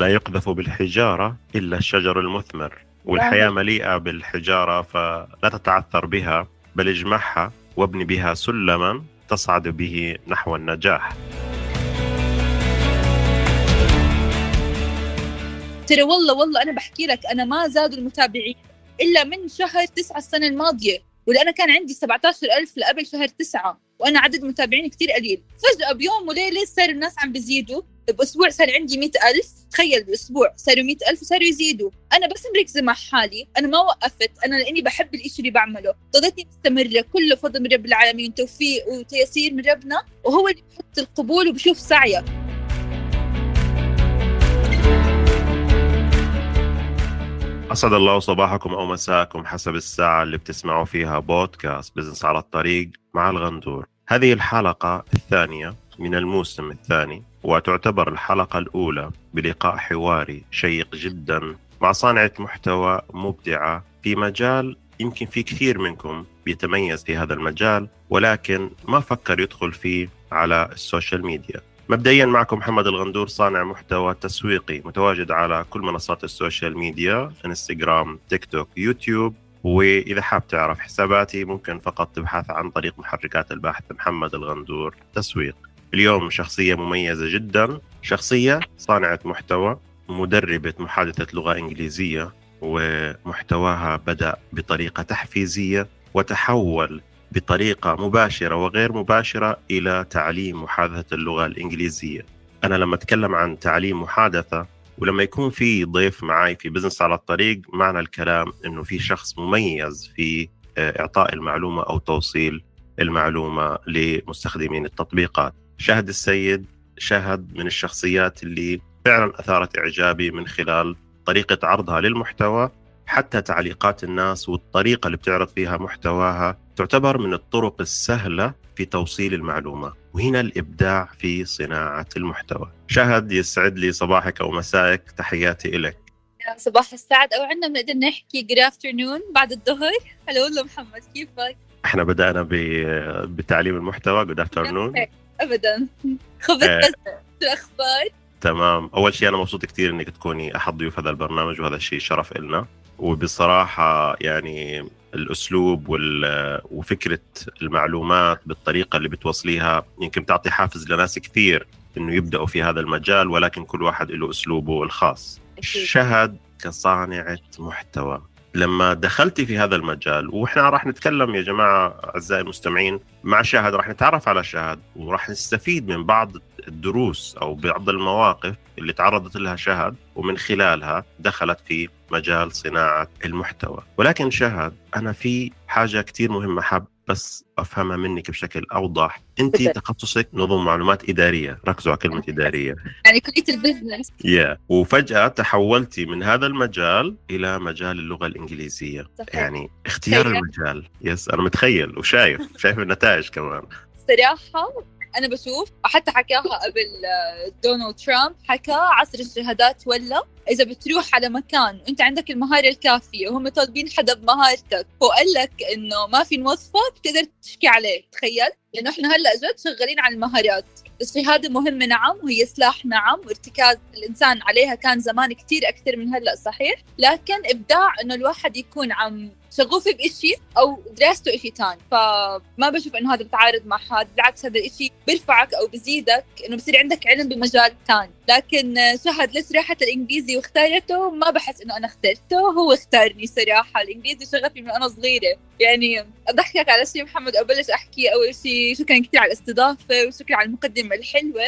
لا يقذف بالحجارة إلا الشجر المثمر، والحياة مليئة بالحجارة فلا تتعثر بها بل اجمعها وابني بها سلما تصعد به نحو النجاح. ترى والله أنا بحكي لك أنا ما زادوا المتابعين إلا من شهر 9 السنة الماضية، ولأنا كان عندي 17,000 لقبل شهر 9 وأنا عدد متابعين كتير قليل. فجأة بيوم وليلة صار الناس عم بيزيدوا، بأسبوع صار عندي 100,000، تخيل بأسبوع صاروا 100,000 وصاروا يزيدوا. أنا بس مركزة مع حالي، أنا ما وقفت، أنا لأني بحب الإشي اللي بعمله، ضلتني مستمرة، كله فضل من رب العالمين، توفيق وتيسير من ربنا، وهو اللي بحط القبول وبشوف سعيك. أسعد الله صباحكم أو مساءكم حسب الساعة اللي بتسمعوا فيها بودكاست بزنس على الطريق مع الغندور. هذه الحلقة الثانية من الموسم الثاني، وتعتبر الحلقة الأولى بلقاء حواري شيق جدا مع صانعة محتوى مبدعة في مجال يمكن في كثير منكم بيتميز في هذا المجال ولكن ما فكر يدخل فيه على السوشيال ميديا. مبدئيا معكم محمد الغندور، صانع محتوى تسويقي متواجد على كل منصات السوشيال ميديا، انستغرام، تيك توك، يوتيوب. وإذا حاب تعرف حساباتي ممكن فقط تبحث عن طريق محركات البحث محمد الغندور تسويق. اليوم شخصية مميزة جدا، شخصية صانعة محتوى، مدربة محادثة لغة إنجليزية، ومحتواها بدأ بطريقة تحفيزية وتحول بطريقة مباشرة وغير مباشرة إلى تعليم محادثة اللغة الإنجليزية. أنا لما أتكلم عن تعليم محادثة ولما يكون في ضيف معي في بزنس على الطريق، معنى الكلام إنه في شخص مميز في إعطاء المعلومة أو توصيل المعلومة لمستخدمين التطبيقات. شهد السيد، شهد من الشخصيات اللي فعلا أثارت إعجابي من خلال طريقة عرضها للمحتوى، حتى تعليقات الناس والطريقة اللي بتعرض فيها محتواها تعتبر من الطرق السهلة في توصيل المعلومة، وهنا الإبداع في صناعة المحتوى. شهد، يسعد لي صباحك أو مسائك، تحياتي إليك. صباح السعد، أو عندنا بنقدر نحكي good afternoon بعد الظهر. هلا والله محمد، كيفك؟ احنا بدأنا بتعليم المحتوى good afternoon. أبداً خبت بس الأخبار. تمام، أول شيء أنا مبسوط كتير إنك تكوني أحد ضيوف هذا البرنامج، وهذا الشيء شرف إلنا. وبصراحة يعني الأسلوب وفكرة المعلومات بالطريقة اللي بتوصليها يمكن تعطي حافز لناس كثير إنه يبدأوا في هذا المجال، ولكن كل واحد له أسلوبه الخاص. شهد كصانعة محتوى، لما دخلتي في هذا المجال، وإحنا راح نتكلم يا جماعة أعزائي المستمعين مع شهد، راح نتعرف على شهد وراح نستفيد من بعض الدروس أو بعض المواقف اللي تعرضت لها شهد ومن خلالها دخلت في مجال صناعة المحتوى. ولكن شهد، أنا في حاجة كتير مهمة حاب بس أفهمها منك بشكل أوضح. أنت تخصصك نظم معلومات إدارية، ركزوا على كلمة إدارية، يعني كلية البزنس. وفجأة تحولتي من هذا المجال إلى مجال اللغة الإنجليزية، صحيح. يعني اختيار المجال، أنا متخيل وشايف النتائج كمان. صراحة أنا بشوف، حتى حكاها قبل دونالد ترامب، حكى عصر الشهادات، ولا إذا بتروح على مكان وإنت عندك المهارة الكافية وهم طالبين حدا بمهارتك وقال لك إنه ما في موظفة بتقدر تشكي عليه، تخيل. لأنه إحنا هلأ جد شغالين على المهارات، الشهادة مهمة نعم، وهي سلاح نعم، وارتكاز الإنسان عليها كان زمان كتير أكثر من هلأ، صحيح. لكن إبداع إنه الواحد يكون عم شغوفه بإشي أو دراسته إشي تاني، فما بشوف إنه هذا بتعارض مع هذا، بالعكس هذا الإشي بيرفعك أو بزيدك إنه بصير عندك علم بمجال تاني. لكن شهد ليش راحت الإنجليزي واختارته؟ ما بحس إنه أنا اخترته، هو اختارني صراحة. الإنجليزي شغفي من أنا صغيرة، يعني أضحكك على شيء محمد، أبلش أحكي أول شيء شكراً كتير على الاستضافة وشكراً على المقدمة الحلوة.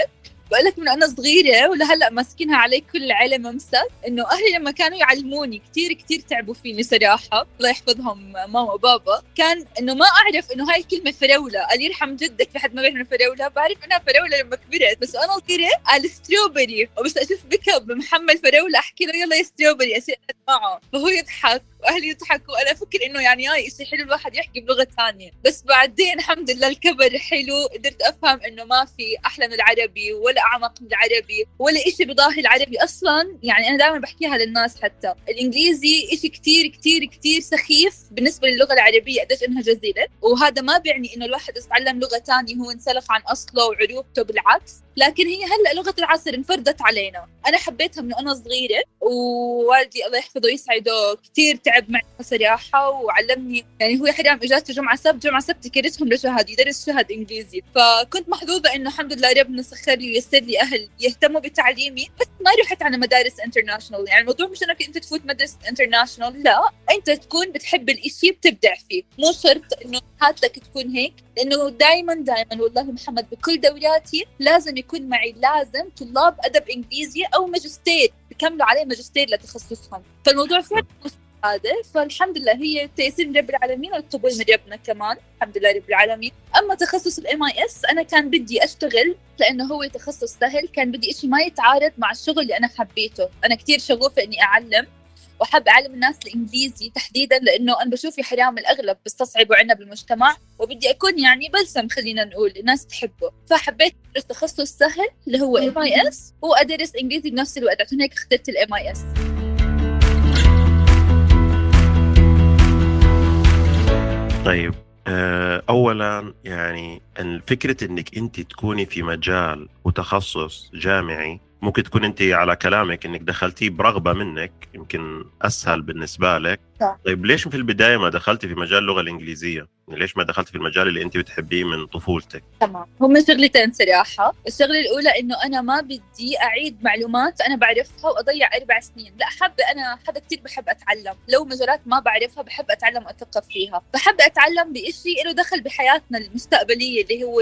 بقول لك من أنا صغيرة ولهلأ ماسكينها علي كل على ممسك، إنه أهلي لما كانوا يعلموني كتير تعبوا فيني صراحة، الله يحفظهم ماما وبابا، كان إنه ما أعرف إنه هاي الكلمة فراولة، قال يرحم جدك في حد ما بيعرف فراولة، بعرف إنها فراولة لما كبرت، بس أنا صغيرة قال ستروبري، وبس أشوف بكب محمل فراولة أحكي له يلا يا ستروبري أسئلة معه، فهو يضحك واهلي يضحكوا. انا افكر انه يعني شيء حلو الواحد يحكي بلغه ثانيه، بس بعدين الحمد لله الكبر حلو، قدرت افهم انه ما في احلى من العربي ولا اعمق من العربي ولا شيء بيضاهي العربي اصلا. يعني انا دائما بحكيها للناس، حتى الانجليزي شيء كتير كتير كتير سخيف بالنسبه للغه العربيه قديش انها جزيله، وهذا ما بيعني انه الواحد يتعلم لغه ثانيه هو انسلخ عن اصله وعروبته، بالعكس. لكن هي هلا لغه العصر انفردت علينا، انا حبيتها من انا صغيره، ووالدي الله يحفظه ويسعده كتير تعب معي صراحه وعلمني. يعني هو حرام اجازته جمعه سبت كرتهم لشهد يدرس شهد انجليزي، فكنت محظوظه انه الحمد لله ربنا سخر لي ويسر لي اهل يهتموا بتعليمي. بس ما رحت على مدارس انترناشونال، يعني الموضوع مش انك انت تفوت مدرسه انترناشونال، لا، انت تكون بتحب الاشي بتبدع فيه، مو شرط انه هات لك تكون هيك. لانه دائما والله محمد بكل دوراتي لازم يكون معي طلاب ادب انجليزي او ماجستير بكملوا عليه ماجستير لتخصصهم، فالموضوع فعلا هذا. فالحمد لله هي تيسير من رب العالمين والقبول من ربنا كمان، الحمد لله رب العالمين. اما تخصص الMIS انا كان بدي اشتغل لانه هو تخصص سهل، كان بدي اشي ما يتعارض مع الشغل اللي انا حبيته. انا كتير شغوفه اني اعلم وحب أعلم الناس الإنجليزي تحديداً، لأنه أنا بشوف يا حرام الأغلب بستصعبوا عنا بالمجتمع، وبدي أكون يعني بلسم، خلينا نقول الناس تحبه. فحبيت أدرس تخصص سهل اللي هو MIS وأدرس إنجليزي بنفس الوقت، عشان هيك اخترت MIS. طيب، أولاً يعني الفكرة إنك أنت تكوني في مجال وتخصص جامعي، ممكن تكون أنت على كلامك إنك دخلتي برغبة منك، يمكن أسهل بالنسبة لك. طيب ليش في البداية ما دخلتي في مجال اللغة الإنجليزية؟ ليش ما دخلتي في المجال اللي أنت بتحبيه من طفولتك؟ تمام، هم شغلتين صراحة. الشغلة الأولى إنه أنا ما بدي أعيد معلومات أنا بعرفها وأضيع 4 سنين، لا، حابة، أنا حدا كتير بحب أتعلم، لو مجالات ما بعرفها بحب أتعلم وأثقف فيها، بحب أتعلم بإشي إله دخل بحياتنا المستقبلية اللي هو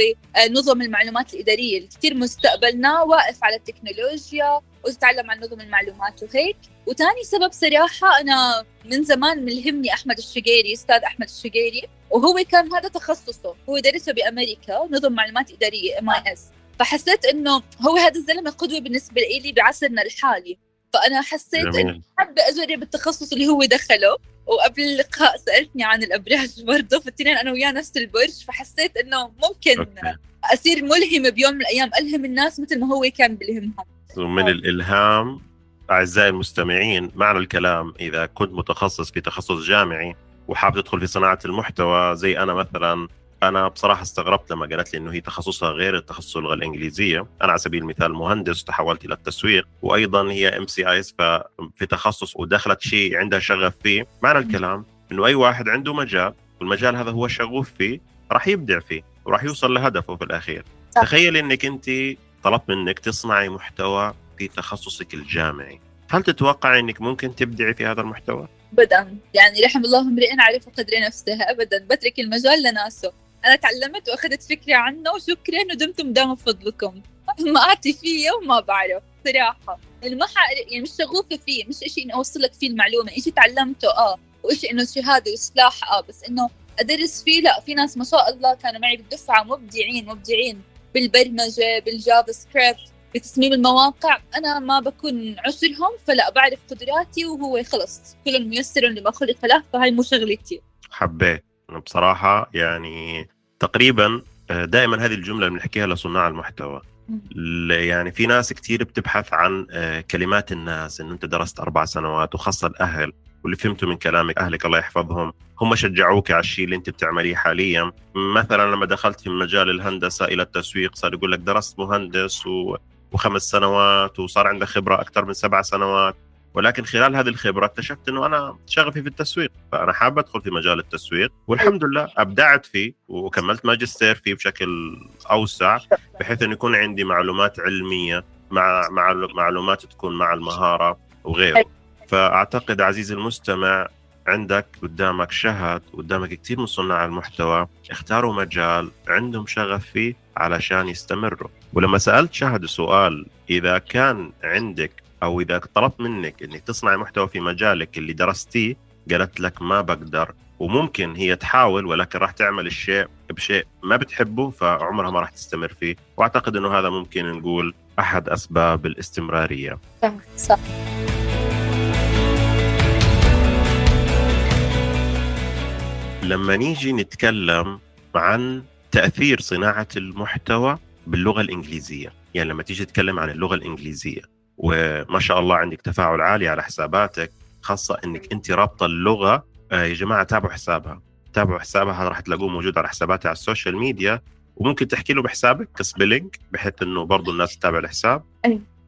نظم المعلومات الإدارية، اللي كتير مستقبلنا واقف على التكنولوجيا، وتتعلم عن نظم المعلومات وهيك. وتاني سبب صراحة أنا من زمان ملهمني أحمد الشقيري، أستاذ أحمد الشقيري، وهو كان هذا تخصصه، هو درسه بأمريكا نظم معلومات إدارية MIS، فحسيت إنه هو هذا الزلمة قدوة بالنسبة لي بعصرنا الحالي. فأنا حسيت إنه حابة أجرب التخصص اللي هو دخله. وقبل اللقاء سألتني عن الأبراج برضه، فالتنين أنا وياه نفس البرج، فحسيت إنه ممكن أصير ملهمة بيوم من الأيام، ألهم الناس مثل ما هو كان بلهمها. ومن الإلهام أعزائي المستمعين، معنى الكلام إذا كنت متخصص في تخصص جامعي وحاب تدخل في صناعة المحتوى زي أنا مثلا، أنا بصراحة استغربت لما قالت لي إنه هي تخصصها غير التخصص اللغة الإنجليزية. أنا على سبيل المثال مهندس، تحولت إلى التسويق، وأيضا هي MCIS في تخصص ودخلت شيء عندها شغف فيه. معنى الكلام إنه أي واحد عنده مجال والمجال هذا هو شغوف فيه راح يبدع فيه وراح يوصل لهدفه في الأخير. تخيل إنك أنت طلب منك تصنعي محتوى في تخصصك الجامعي، هل تتوقع إنك ممكن تبدعي في هذا المحتوى؟ أبداً، يعني رحم الله امرئ عرف قدر نفسه. أبداً بترك المجال لناسه. أنا تعلمت وأخذت فكرة عنه، وشكراً ودمتم دام فضلكم، ما أعطي فيه وما بعرف صراحة. يعني مش شغوفة فيه، مش إشي إنه أوصلك فيه المعلومة، إشي تعلمته وإشي إنه شهادة وسلاح بس إنه أدرس فيه لا. في ناس ما شاء الله كانوا معي بالدفعة مبدعين بالبرمجة، بالجافا سكريبت، بتصميم المواقع، أنا ما بكون عشرهم، فلا بعرف قدراتي، وهو خلص كل ميسر لما خلق له، فهاي مو شغلتي. حبيت أنا بصراحة، يعني تقريبا دائما هذه الجملة بنحكيها لصناع المحتوى. يعني في ناس كتير بتبحث عن كلمات الناس، إن أنت درست 4 سنوات، وخاصة الأهل، واللي فهمته من كلامك أهلك الله يحفظهم هم شجعوك على الشيء اللي أنت بتعمليه حاليا. مثلا لما دخلت في مجال الهندسة إلى التسويق، صار يقول لك درست مهندس و5 سنوات وصار عندك خبرة أكثر من 7 سنوات، ولكن خلال هذه الخبرة اكتشفت أنه أنا شغفي في التسويق، فأنا حابب أدخل في مجال التسويق، والحمد لله أبدعت فيه وكملت ماجستير فيه بشكل أوسع، بحيث أن يكون عندي معلومات علمية مع معلومات تكون مع المهارة وغيره. فأعتقد عزيزي المستمع عندك قدامك شهد، قدامك كتير من صناع المحتوى اختاروا مجال عندهم شغف فيه علشان يستمروا. ولما سألت شهد سؤال، إذا كان عندك أو إذا طلبت منك إنك تصنع محتوى في مجالك اللي درستيه، قالت لك ما بقدر، وممكن هي تحاول ولكن راح تعمل الشيء بشيء ما بتحبه، فعمرها ما راح تستمر فيه. وأعتقد إنه هذا ممكن نقول أحد أسباب الاستمرارية. صح. لما نيجي نتكلم عن تأثير صناعة المحتوى باللغة الإنجليزية، يعني لما تيجي تتكلم عن اللغة الإنجليزية وما شاء الله عندك تفاعل عالي على حساباتك، خاصة أنك أنت رابطة اللغة. يا جماعة تابعوا حسابها راح تلاقوه موجود على حساباتها على السوشيال ميديا، وممكن تحكي له بحسابك كسبلينج بحيث أنه برضو الناس تتابع الحساب.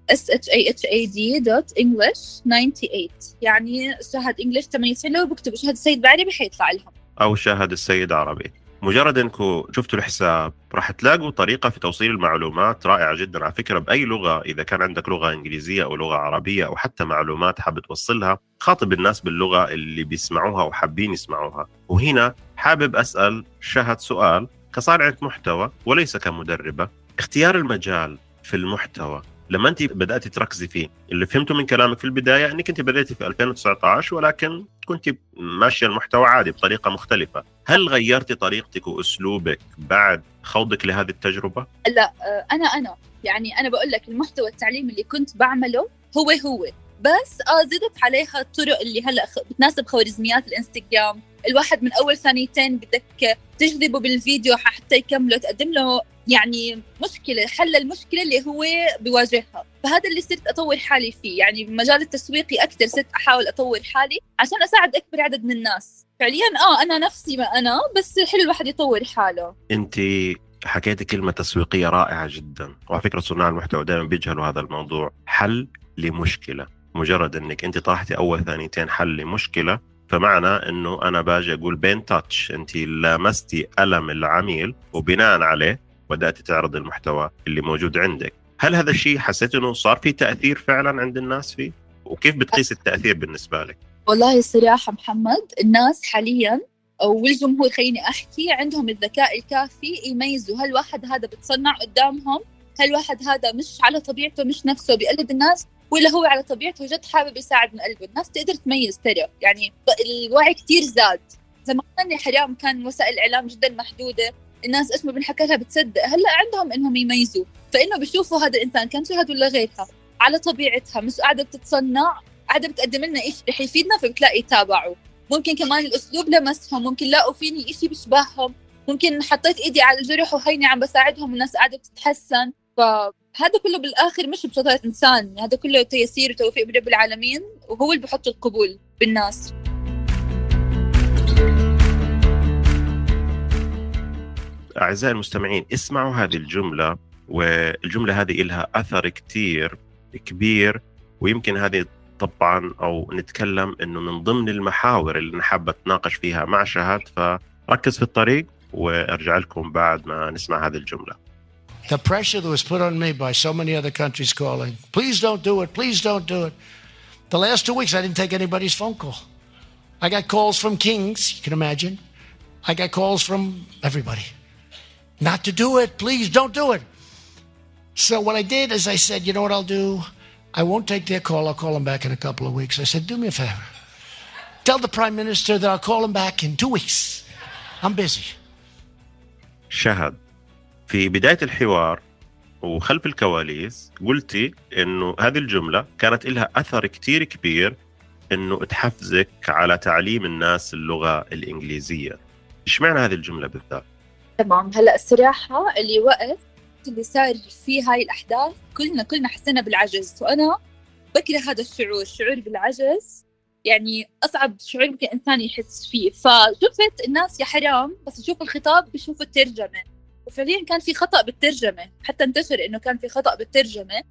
shahad.english98 يعني شهد إنجليش 98 لو بكتب شهد السيد بعربي حيطلع لهم، أو شهد السيد عربي. مجرد انكم شفتوا الحساب راح تلاقوا طريقة في توصيل المعلومات رائعة جدا على فكرة بأي لغة. إذا كان عندك لغة إنجليزية أو لغة عربية أو حتى معلومات حاب توصلها، خاطب الناس باللغة اللي بيسمعوها وحابين يسمعوها. وهنا حابب أسأل شهد سؤال كصانعة محتوى وليس كمدربة، اختيار المجال في المحتوى لما أنت بدأت تركزي فيه، اللي فهمته من كلامك في البداية أنك أنت بدأتي في 2019 ولكن كنت ماشية المحتوى عادي بطريقة مختلفة، هل غيرتي طريقتك وأسلوبك بعد خوضك لهذه التجربة؟ لا، أنا بقول لك المحتوى التعليمي اللي كنت بعمله هو بس زدت عليها الطرق اللي هلأ بتناسب خوارزميات الإنستغرام. الواحد من أول ثانيتين بدك تجذبه بالفيديو حتى يكمله، تقدم له يعني مشكلة، حل المشكلة اللي هو بيواجهها. فهذا اللي صرت أطور حالي فيه، يعني بمجال التسويقي أكثر صرت أحاول أطور حالي عشان أساعد أكبر عدد من الناس. فعلياً أنا نفسي ما أنا، بس حلو الواحد يطور حاله. أنت حكيت كلمة تسويقية رائعة جداً، وعلى فكرة صناع المحتوى دائماً بيجهلوا هذا الموضوع، حل لمشكلة. مجرد أنك أنت طرحتي أول ثانيتين حل لمشكلة، فمعنى أنه أنا باجي أقول بين تاتش، أنت لمستي ألم العميل وبناء عليه بدأت تعرض المحتوى اللي موجود عندك. هل هذا الشيء حسيت أنه صار فيه تأثير فعلا عند الناس فيه؟ وكيف بتقيس التأثير بالنسبة لك؟ والله صراحة محمد، الناس حاليا والجمهور خليني أحكي عندهم الذكاء الكافي يميزوا هل واحد هذا بتصنع قدامهم، هل واحد هذا مش على طبيعته، مش نفسه بيقلد الناس، ولا هو على طبيعته جد حابب يساعد من قلبه. الناس تقدر تميز ترى، يعني الوعي كتير زاد. زمان حرام كان وسائل الإعلام جدا محدودة، الناس اسمه بنحكي لها بتصدق. هلأ عندهم إنهم يميزوا، فإنه بيشوفوا هذا الإنسان كان شهد ولا غيرها على طبيعتها، مش قاعدة بتتصنع، قاعدة بتقدم لنا إيش رح يفيدنا، فبتلاقي يتابعوا. ممكن كمان الأسلوب لمسهم، ممكن لاقوا فيني إشي بيشبههم، ممكن حطيت إيدي على الجرح وهيني عم بساعدهم والناس قاعدة بتتحسن. هذا كله بالآخر مش بشطارة إنسان، هذا كله تيسير وتوفيق برب العالمين، وهو اللي بحط القبول بالناس. أعزائي المستمعين، اسمعوا هذه الجملة، والجملة هذه لها أثر كتير كبير، ويمكن هذه طبعا أو نتكلم أنه من ضمن المحاور اللي نحب تناقش فيها مع شهد، فركز في الطريق وأرجع لكم بعد ما نسمع هذه الجملة. The pressure that was put on me by so many other countries calling, please don't do it, please don't do it. The last 2 weeks, I didn't take anybody's phone call. I got calls from kings, you can imagine. I got calls from everybody. Not to do it, please don't do it. So what I did is I said, you know what I'll do? I won't take their call. I'll call them back in a couple of weeks. I said, do me a favor. Tell the prime minister that I'll call him back in 2 weeks. I'm busy. شهد، في بداية الحوار وخلف الكواليس قلتي إنه هذه الجملة كانت لها أثر كتير كبير، إنه تحفزك على تعليم الناس اللغة الإنجليزية. إيش معنى هذه الجملة بالذات؟ تمام. هلأ الصراحة اللي وقت اللي صار في هاي الأحداث كلنا حسنا بالعجز، وأنا بكره هذا الشعور بالعجز، يعني أصعب شعور ممكن إنسان يحس فيه. فشوفت الناس يا حرام بس يشوفوا الخطاب بيشوفوا الترجمة، وفعلياً كان في خطأ بالترجمة، حتى انتشر إنه كان في خطأ بالترجمة.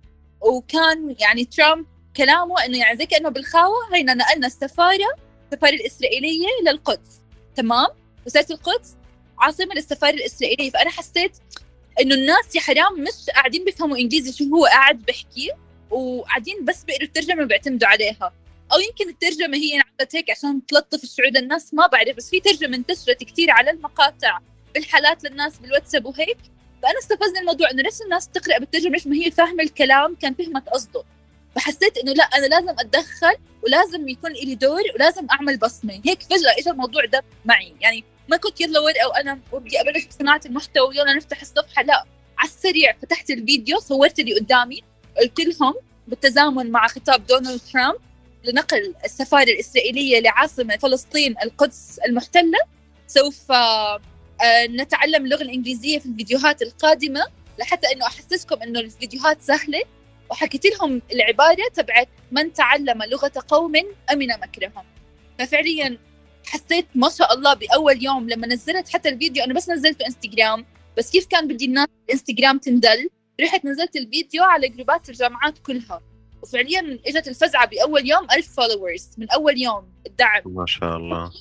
وكان يعني ترامب كلامه إنه يعني زي كأنه بالخاوة هينا نقلنا السفارة الإسرائيلية للقدس، تمام، وصارت القدس عاصمة للسفارة الإسرائيلية. فأنا حسيت إنه الناس يا حرام مش قاعدين بيفهموا إنجليزي شو هو قاعد بحكي، وقاعدين بس بيقروا الترجمة وبيعتمدوا عليها، أو يمكن الترجمة هي انعملت هيك عشان تلطف الشعور للناس، ما بعرف. بس في ترجمة انتشرت كتير على المقاطع بالحالات للناس بالواتساب وهيك، فأنا استفزني الموضوع إنه ليش الناس تقرأ بالترجمة، ليش ما هي فاهمة الكلام، كان فهمت قصده. فحسيت إنه لا، أنا لازم أتدخل ولازم يكون إلي دور ولازم أعمل بصمة. هيك فجأة إجا الموضوع ده معي، يعني ما كنت يلا ورقة وأنا وبدي أبلش بصناعة المحتوى يلا نفتح الصفحة، لا، على السريع فتحت الفيديو، صورت اللي قدامي، قلت لهم بالتزامن مع خطاب دونالد ترامب لنقل السفارة الإسرائيلية لعاصمة فلسطين القدس المحتلة، سوف نتعلم اللغة الإنجليزية في الفيديوهات القادمة، لحتى أنه أحسسكم أنه الفيديوهات سهلة. وحكيت لهم العبارة تبعت من تعلم لغة قوم أمن مكرهم. ففعليا حسيت ما شاء الله بأول يوم لما نزلت حتى الفيديو، أنا بس نزلته إنستغرام، بس كيف كان بدي الناس إنستغرام تندل، رحت نزلت الفيديو على جروبات الجامعات كلها، وفعليا اجت الفزعه باول يوم 1000 فولورز من اول يوم الدعم. ما شاء الله،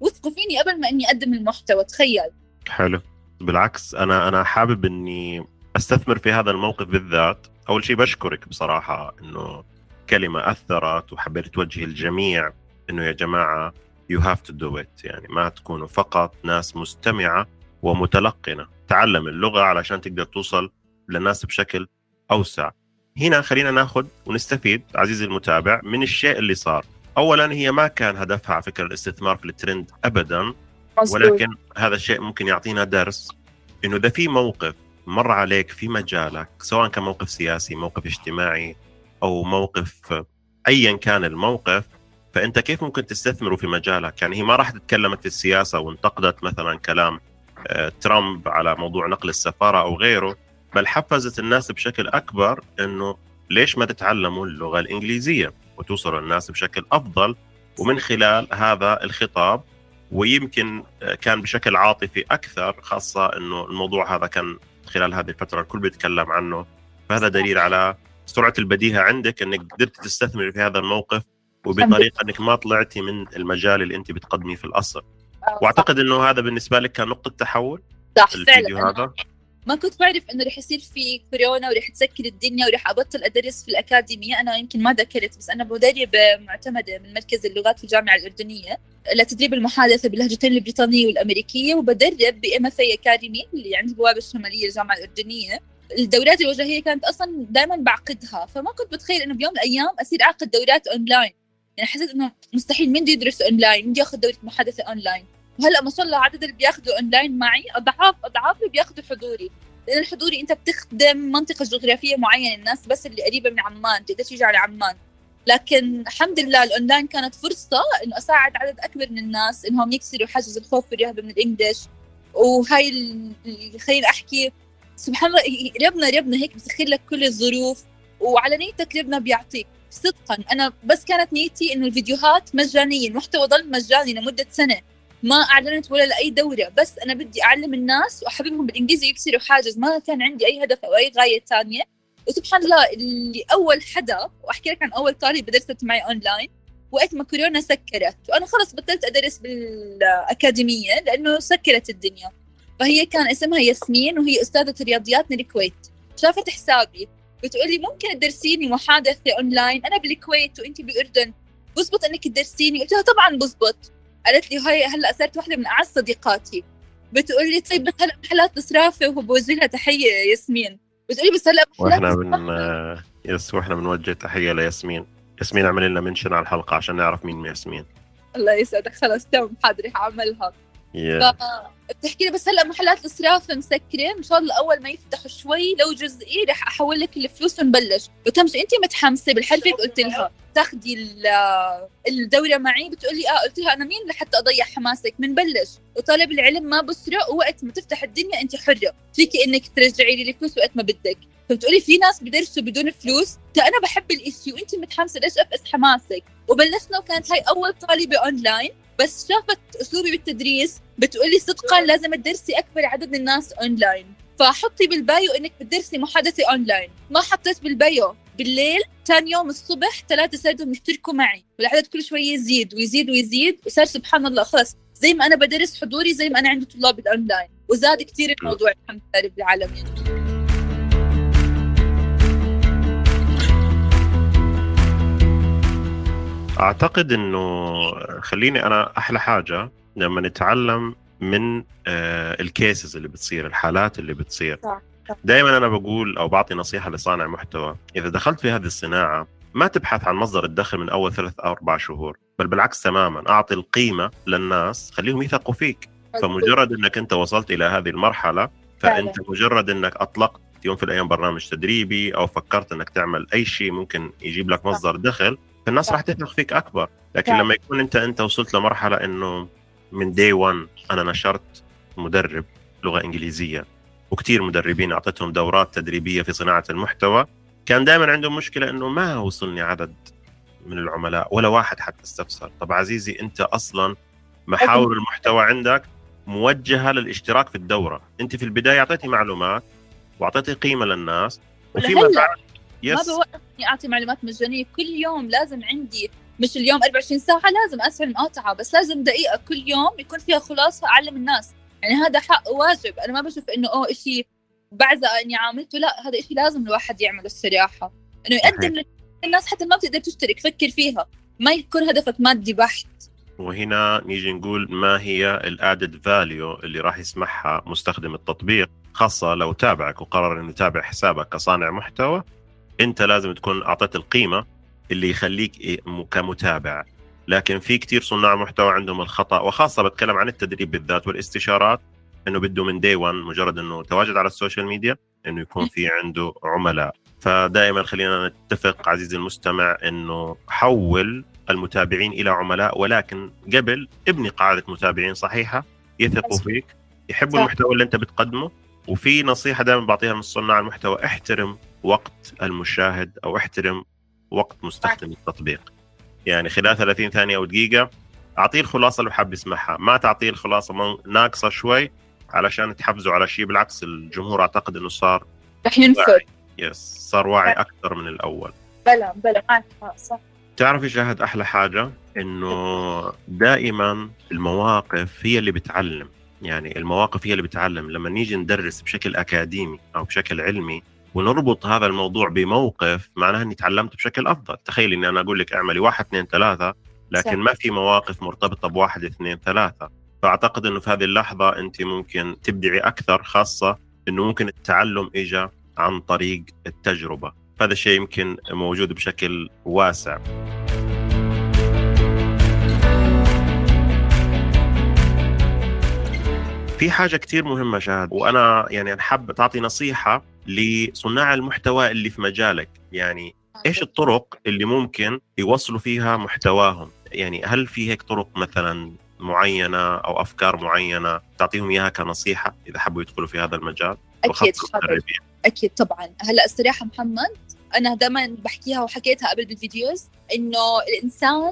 وثقوا فيني قبل ما اني اقدم المحتوى. تخيل. حلو. بالعكس انا حابب اني استثمر في هذا الموقف بالذات. اول شيء بشكرك بصراحه انه كلمه اثرت، وحبيت توجه الجميع انه يا جماعه you have to do it، يعني ما تكونوا فقط ناس مستمعه ومتلقنه، تعلم اللغه علشان تقدر توصل للناس بشكل اوسع. هنا خلينا ناخد ونستفيد عزيزي المتابع من الشيء اللي صار. أولاً هي ما كان هدفها على فكرة الاستثمار في الترند أبداً، ولكن هذا الشيء ممكن يعطينا درس إنه ده في موقف مر عليك في مجالك، سواء كان موقف سياسي، موقف اجتماعي، أو موقف أياً كان الموقف، فأنت كيف ممكن تستثمره في مجالك. يعني هي ما راح تتكلمت في السياسة وانتقدت مثلاً كلام ترامب على موضوع نقل السفارة أو غيره، بل حفزت الناس بشكل أكبر أنه ليش ما تتعلموا اللغة الإنجليزية وتوصلوا الناس بشكل أفضل، ومن خلال هذا الخطاب. ويمكن كان بشكل عاطفي أكثر، خاصة أنه الموضوع هذا كان خلال هذه الفترة الكل بيتكلم عنه، فهذا دليل على سرعة البديهة عندك أنك قدرت تستثمر في هذا الموقف، وبطريقة أنك ما طلعتي من المجال اللي أنت بتقدمي في الأصل. وأعتقد أنه هذا بالنسبة لك كان نقطة تحول في الفيديو هذا. ما كنت بعرف إنه رح يصير في كورونا ورح تسكر الدنيا ورح أبطل أدرس في الأكاديمية. أنا يمكن ما ذكرت، بس أنا مدربة معتمدة من مركز اللغات في الجامعة الأردنية لتدريب المحادثة باللهجتين البريطانية والأمريكية، وبدرب بMFA أكاديمي اللي عند البوابة الشمالية الجامعة الأردنية. الدورات الوجهية كانت أصلاً دائماً بعقدها، فما كنت بتخيل إنه بيوم من الأيام أصير أعقد دورات أونلاين. يعني حسيت إنه مستحيل، مين بده يدرس أونلاين، مين بده يأخذ دورة محادثة أونلاين. وهلأ ما شاء الله عدد اللي بياخدوا أونلاين معي أضعاف اللي بياخدوا حضوري، لأن الحضوري أنت بتخدم منطقة جغرافية معينة، الناس بس اللي قريبة من عمان تقدر تيجي على عمان. لكن الحمد لله الأونلاين كانت فرصة إنه أساعد عدد أكبر من الناس إنهم يكسروا حاجز الخوف والرهبة من الإنجليش. وهاي خلينا أحكي سبحان الله، ربنا هيك بسخر لك كل الظروف، وعلى نيتك ربنا بيعطيك صدقا. أنا بس كانت نيتي إنه الفيديوهات مجانية، المحتوى ضل مجاني لمدة سنة، ما أعلنت ولا لأي دورة، بس أنا بدي أعلم الناس وأحببهم بالإنجليزي يكسروا حاجز. ما كان عندي أي هدف أو أي غاية تانية. وسبحان الله اللي أول حدا، وأحكي لك عن أول طالب درست معي أونلاين، وقت ما كورونا سكرت وأنا خلص بطلت أدرس بالأكاديمية لأنه سكرت الدنيا، فهي كان اسمها ياسمين، وهي أستاذة الرياضيات من الكويت. شافت حسابي بتقولي ممكن تدرسيني محادثة أونلاين، أنا بالكويت وإنتي بالأردن، بزبط أنك تدرسيني؟ قلت لها طبعاً بزبط. قالت لي هاي هلا صارت واحدة من أعز صديقاتي. بتقول لي طيب بس هلا محلات نصرافة، وبوجه لها تحية ياسمين. بتقول لي بس هلا محلات نصرافة. واحنا بنوجه تحية لياسمين. ياسمين عمل لنا منشن على الحلقة عشان نعرف مين ياسمين. الله يسعدك. خلاص تمام، حاضر هعملها. بتحكي لي بس هلا محلات نصرافة مسكرة، إن شاء الله أول ما يفتحوا شوي لو جزئي رح أحول لك الفلوس ونبلش. وتمشي أنت متحمسة بالحلفة. قلت لها تاخدي الدورة معي؟ بتقولي آه. قلت لها أنا مين لحتى أضيع حماسك، منبلش. وطالب العلم ما بسرق، ووقت ما تفتح الدنيا أنت حرة، فيكي إنك ترجعي لي الفلوس وقت ما بدك. فبتقولي في ناس بدرسوا بدون فلوس، أنا بحب الإشي وأنت متحمسة، ليش أفقس حماسك؟ وبلشنا، وكانت هاي أول طالبة أونلاين، بس شافت أسلوبي بالتدريس بتقولي صدقاً لازم تدرسي أكبر عدد من الناس أونلاين، فحطي بالبايو إنك بتدرسي محادثة أونلاين. ما حطيت بالبايو. بالليل تاني يوم الصبح 3 صاروا يشتركوا معي، والعدد كل شوية يزيد ويزيد ويزيد، وصار سبحان الله خلاص زي ما أنا بدرس حضوري زي ما أنا عندي طلاب الأونلاين، وزاد كتير الموضوع الحمد لله رب العالمين. أعتقد أنه خليني أنا أحلى حاجة لما نتعلم من الكيسز اللي بتصير، الحالات اللي بتصير. دائما أنا بقول أو بعطي نصيحة لصانع محتوى، إذا دخلت في هذه الصناعة ما تبحث عن مصدر الدخل من أول 3 أو 4 شهور، بل بالعكس تماما أعطي القيمة للناس، خليهم يثقوا فيك. فمجرد أنك أنت وصلت إلى هذه المرحلة، فأنت مجرد أنك أطلقت يوم في الأيام برنامج تدريبي أو فكرت أنك تعمل أي شيء ممكن يجيب لك مصدر دخل، فالناس راح تثق فيك أكبر. لكن لما يكون أنت وصلت لمرحلة أنه من داي 1 أنا نشرت مدرب لغة إنجليزية وكتير مدربين أعطتهم دورات تدريبية في صناعة المحتوى. كان دائما عندهم مشكلة أنه ما وصلني عدد من العملاء ولا واحد حتى استفسر. طب عزيزي أنت أصلا محاور المحتوى عندك موجهة للاشتراك في الدورة، أنت في البداية أعطيتي معلومات وأعطيتي قيمة للناس وفيما بعد ما بوقفني أعطي معلومات مجانية كل يوم. لازم عندي مش اليوم 24 ساعة لازم أسعى مقاطعة، بس لازم دقيقة كل يوم يكون فيها خلاصة أعلم الناس. يعني هذا حق واجب، أنا ما بشوف إنه إشي بعزة إني عاملته، لا هذا إشي لازم الواحد يعمله الصراحة، إنه يقدم للناس حتى ما بتقدر تشترك. فكر فيها، ما يكون هدفك مادي بحت. وهنا نيجي نقول ما هي الأدد فاليو اللي راح يسمحها مستخدم التطبيق، خاصة لو تابعك وقرر إنه يتابع حسابك كصانع محتوى. أنت لازم تكون أعطيت القيمة اللي يخليك كمتابع. لكن في كتير صناع محتوى عندهم الخطأ، وخاصة بتكلم عن التدريب بالذات والاستشارات، انه بده من داي 1 مجرد انه تواجد على السوشيال ميديا انه يكون في عنده عملاء. فدائما خلينا نتفق عزيزي المستمع انه حول المتابعين الى عملاء، ولكن قبل ابني قاعدة متابعين صحيحة يثقوا فيك، يحبوا المحتوى اللي انت بتقدمه. وفي نصيحة دائما بعطيها من صناع المحتوى، احترم وقت المشاهد او احترم وقت مستخدم التطبيق. يعني خلال 30 ثانية أو دقيقة أعطيه الخلاصة اللي حاب يسمعها، ما تعطيه الخلاصة ناقصة شوي علشان تحفزه على شيء. بالعكس الجمهور أعتقد أنه صار رح ينفر، صار واعي أكثر من الأول. بلا معك صح. تعرفي شهد أحلى حاجة أنه دائما المواقف هي اللي بتعلم، يعني المواقف هي اللي بتعلم. لما نيجي ندرس بشكل أكاديمي أو بشكل علمي ونربط هذا الموضوع بموقف، معناها أني تعلمت بشكل أفضل. تخيل أني أنا أقول لك أعملي 1 2 3 لكن صح. ما في مواقف مرتبطة ب1 2 3. فأعتقد أنه في هذه اللحظة أنت ممكن تبدعي أكثر، خاصة أنه ممكن التعلم إجا عن طريق التجربة. فهذا الشيء يمكن موجود بشكل واسع. في حاجة كتير مهمة شهد، وأنا يعني حابة تعطي نصيحة لصناع المحتوى اللي في مجالك. يعني إيش الطرق اللي ممكن يوصلوا فيها محتواهم؟ يعني هل في هيك طرق مثلا معينة أو أفكار معينة تعطيهم إياها كنصيحة إذا حبوا يدخلوا في هذا المجال؟ أكيد طبعا. هلأ الصراحة محمد أنا دائما بحكيها وحكيتها قبل بالفيديوز، إنه الإنسان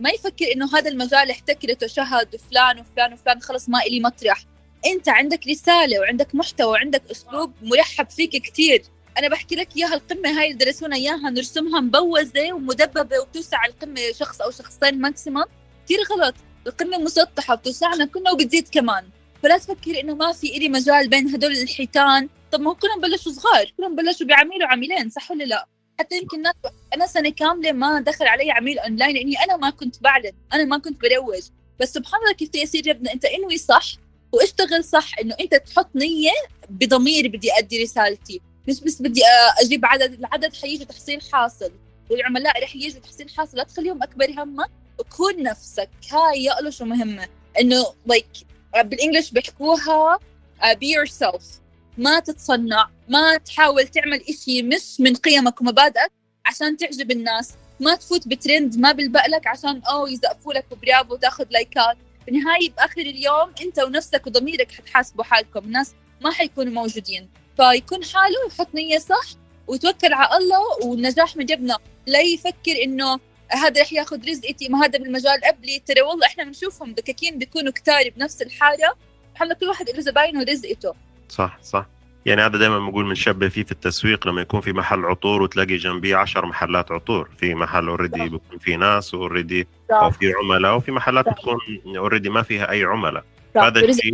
ما يفكر إنه هذا المجال احتكرته شهد وفلان وفلان وفلان خلص ما إلي مطرح. أنت عندك رسالة وعندك محتوى وعندك أسلوب مرحب فيك كتير. أنا بحكي لك إياها، القمة هاي اللي درسونا إياها نرسمها مبوزة ومدببة وبتوسع القمة شخص أو شخصين ماكسيمم، كتير غلط. القمة مسطحة بتوسعنا كنا وبتزيد كمان. فلا تفكر إنه ما في إلي مجال بين هدول الحيتان. طب ما هو كلهم بلشوا صغار، كلهم بلشوا بعميل وعميلين، صح ولا لا؟ حتى يمكن الناس أنا سنة كاملة ما دخل علي عميل أونلاين لأني أنا ما كنت بعلن، أنا ما كنت بروج. بس سبحان الله كيف تيسير يا ابني. أنت إنوي صح واشتغل صح، انه انت تحط نية بضمير بدي ادي رسالتي، مش بس بدي اجيب عدد. العدد حييجي تحصيل حاصل والعملاء رح يجوا تحصيل حاصل. لا تخليهم اكبر همك، وكون نفسك. هاي يقلوا شو مهمة، انه بالانجلش بيحكوها be yourself. ما تتصنع، ما تحاول تعمل اشي مش من قيمك ومبادئك عشان تعجب الناس، ما تفوت بترند ما بالبقلك عشان يزقفوا لك وبرافو وتاخذ لايكات. بالنهاية بآخر اليوم أنت ونفسك وضميرك حتحاسبوا حالكم، الناس ما حيكونوا موجودين. فيكون حاله يحط نية صح وتوكل على الله والنجاح من جبنا. لا يفكر إنه هذا رح ياخد رزقتي، ما هذا بالمجال قبلي. ترى والله إحنا بنشوفهم دكاكين بيكونوا كتار بنفس الحارة، حنا كل واحد له زباينه ورزقته. صح. يعني هذا دائما بنقول بنشبه فيه في التسويق، لما يكون في محل عطور وتلاقي جنبيه 10 محلات عطور. في محل اوريدي بيكون في ناس اوريدي او في عملاء، وفي محلات بتكون اوريدي ما فيها اي عملاء. هذا الشيء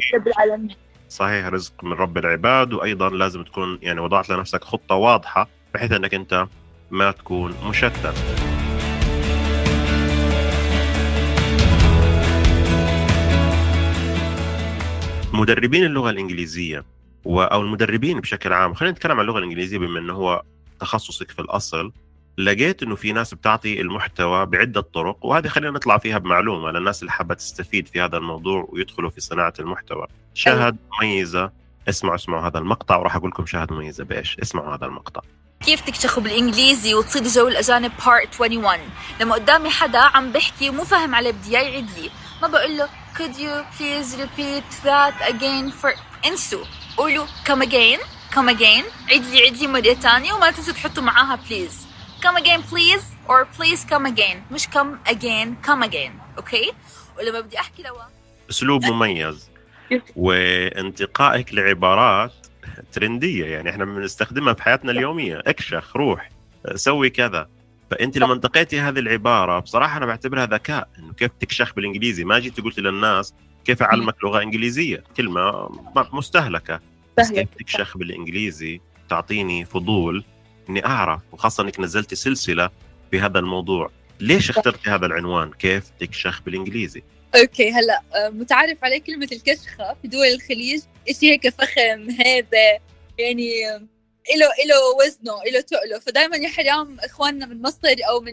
صحيح رزق من رب العباد. وايضا لازم تكون يعني وضعت لنفسك خطة واضحة بحيث انك انت ما تكون مشتت. مدربين اللغة الإنجليزية أو المدربين بشكل عام، خلينا نتكلم عن اللغة الإنجليزية بما أنه هو تخصصك في الأصل. لقيت أنه في ناس بتعطي المحتوى بعدة طرق، وهذه خلينا نطلع فيها بمعلومة للناس اللي حابة تستفيد في هذا الموضوع ويدخلوا في صناعة المحتوى. شهد مميزة، اسمعوا هذا المقطع وراح أقول لكم شهد مميزة بإيش. اسمعوا هذا المقطع. كيف تكتشخوا بالإنجليزي وتصيدوا جو الأجانب Part 21. لما قدامي حدا عم بحكي ومو فاهم عليه بدي يعيد لي، ما بقول له Could you please repeat that again for انسوا قولوا come again come again عيد لي مرة تانية وما تنسوا تحطوا معاها please come again please or please come again مش come again come again okay ولما بدي أحكي لو أسلوب مميز وانتقائك لعبارات ترندية يعني إحنا بنستخدمها بحياتنا اليومية اكشخ روح سوي كذا فأنت لما انتقيتي هذه العبارة بصراحة أنا بعتبرها ذكاء إنه كيف تكشخ بالإنجليزي ما جيت قلت للناس كيف أعلمك لغة إنجليزية كلمة مستهلكة بس كيف تكشخ بالإنجليزي تعطيني فضول إني أعرف وخاصة إنك نزلتي سلسلة في هذا الموضوع ليش اخترتي هذا العنوان كيف تكشخ بالإنجليزي؟ أوكي هلا متعارف عليه كلمة الكشخة في دول الخليج إشي هيك فخم هذا يعني إله وزنه إله تقله فدايما يا حرام إخواننا من مصر أو من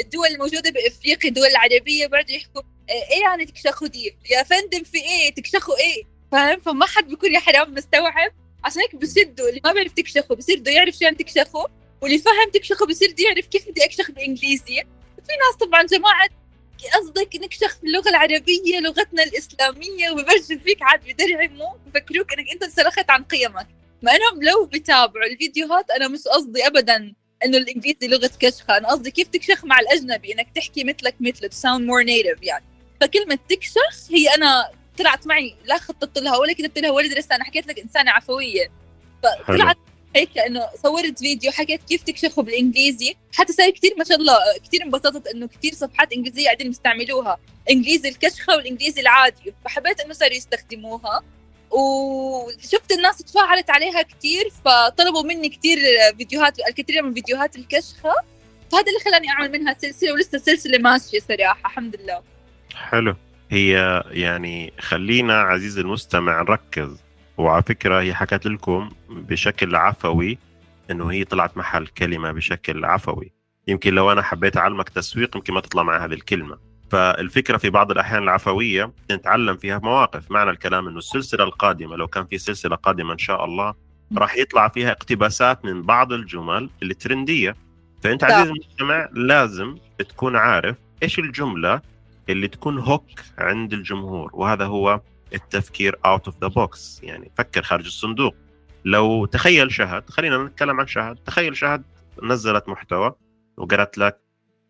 الدول الموجودة بإفريقيا الدول العربية برضو يحكوا إيه يعني تكشخوا دي يا فندم في إيه تكشخوا إيه فاهم فما حد بيكون يا حرام مستوعب عشان هيك بسدوا اللي ما بيعرف تكشخوا بصير بده يعرف شو يعني تكشخوا واللي فاهم تكشخوا بصير بده يعرف كيف بدي أكشخ بالإنجليزي في ناس طبعا جماعة قصدك انك شخص باللغه العربيه لغتنا الاسلاميه وببشر فيك عاد بدرعموا بفكروك انك انت انسلخت عن قيمك ما انهم لو بتابعوا الفيديوهات انا مش قصدي ابدا انه الانجليزي لغه كشخه انا قصدي كيف تكشخ مع الاجنبي انك تحكي مثله sound more native يعني فكلمه تكشخ هي انا طلعت معي لا خططت لها ولا كتبت لها ولا درستها انا حكيت لك انسانه عفويه فطلعت هيك انه صورت فيديو حكيت كيف تكشخوا بالانجليزي حتى صار كثير ما شاء الله كثير انبسطت انه كثير صفحات انجليزيه قاعدين بيستعملوها انجليزي الكشخه والانجليزي العادي فحبيت انه صاروا يستخدموها وشفت الناس تفاعلت عليها كثير فطلبوا مني كثير فيديوهات الكثير من فيديوهات الكشخه فهذا اللي خلاني اعمل منها سلسله ولسه سلسله ماشيه صراحه الحمد لله حلو هي يعني خلينا عزيزي المستمع نركز وعلى فكرة هي حكت لكم بشكل عفوي انه هي طلعت محل كلمة بشكل عفوي يمكن لو انا حبيت اعلمك تسويق يمكن ما تطلع مع هذه الكلمة فالفكرة في بعض الاحيان العفوية نتعلم فيها مواقف معنى الكلام انه السلسلة القادمة لو كان في سلسلة قادمة ان شاء الله راح يطلع فيها اقتباسات من بعض الجمل الترندية فانت عزيزي المجتمع لازم تكون عارف ايش الجملة اللي تكون هوك عند الجمهور وهذا هو التفكير out of the box يعني فكر خارج الصندوق لو تخيل شهد خلينا نتكلم عن شهد تخيل شهد نزلت محتوى وقالت لك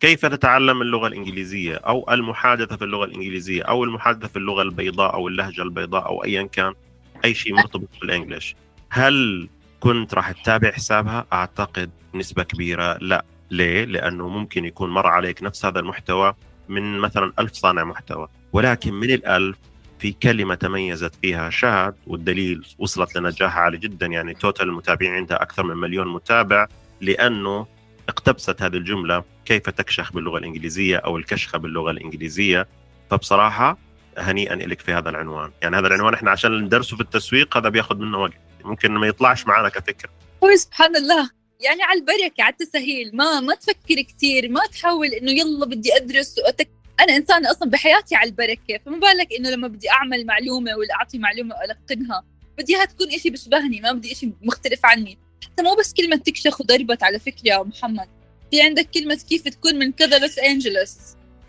كيف تتعلم اللغة الإنجليزية أو المحادثة في اللغة الإنجليزية أو المحادثة في اللغة البيضاء أو اللهجة البيضاء أو أيا كان أي شيء مرتبط بالإنجليش هل كنت راح تتابع حسابها؟ أعتقد نسبة كبيرة لا ليه؟ لأنه ممكن يكون مر عليك نفس هذا المحتوى من مثلا 1000 صانع محتوى ولكن من 1000 في كلمة تميزت فيها شهد والدليل وصلت لنجاح عالي جدا يعني توتال المتابعين عندها أكثر من 1,000,000 متابع لأنه اقتبست هذه الجملة كيف تكشخ باللغة الإنجليزية أو الكشخة باللغة الإنجليزية فبصراحة هنيئا لك في هذا العنوان يعني هذا العنوان إحنا عشان ندرسه في التسويق هذا بياخد منه وقت ممكن ما يطلعش معنا كفكرة سبحان الله يعني على البركة على التسهيل ما تفكر كتير ما تحاول إنه يلا بدي أدرس أنا إنسانة أصلاً بحياتي على البركة فما بالك إنه لما بدي أعمل معلومة ولا أعطي معلومة ألقنها بدي إياها تكون إشي بشبهني ما بدي إشي مختلف عني حتى مو بس كلمة تكشخ وضربت على فكرة يا محمد في عندك كلمة كيف تكون من كذا لوس أنجلوس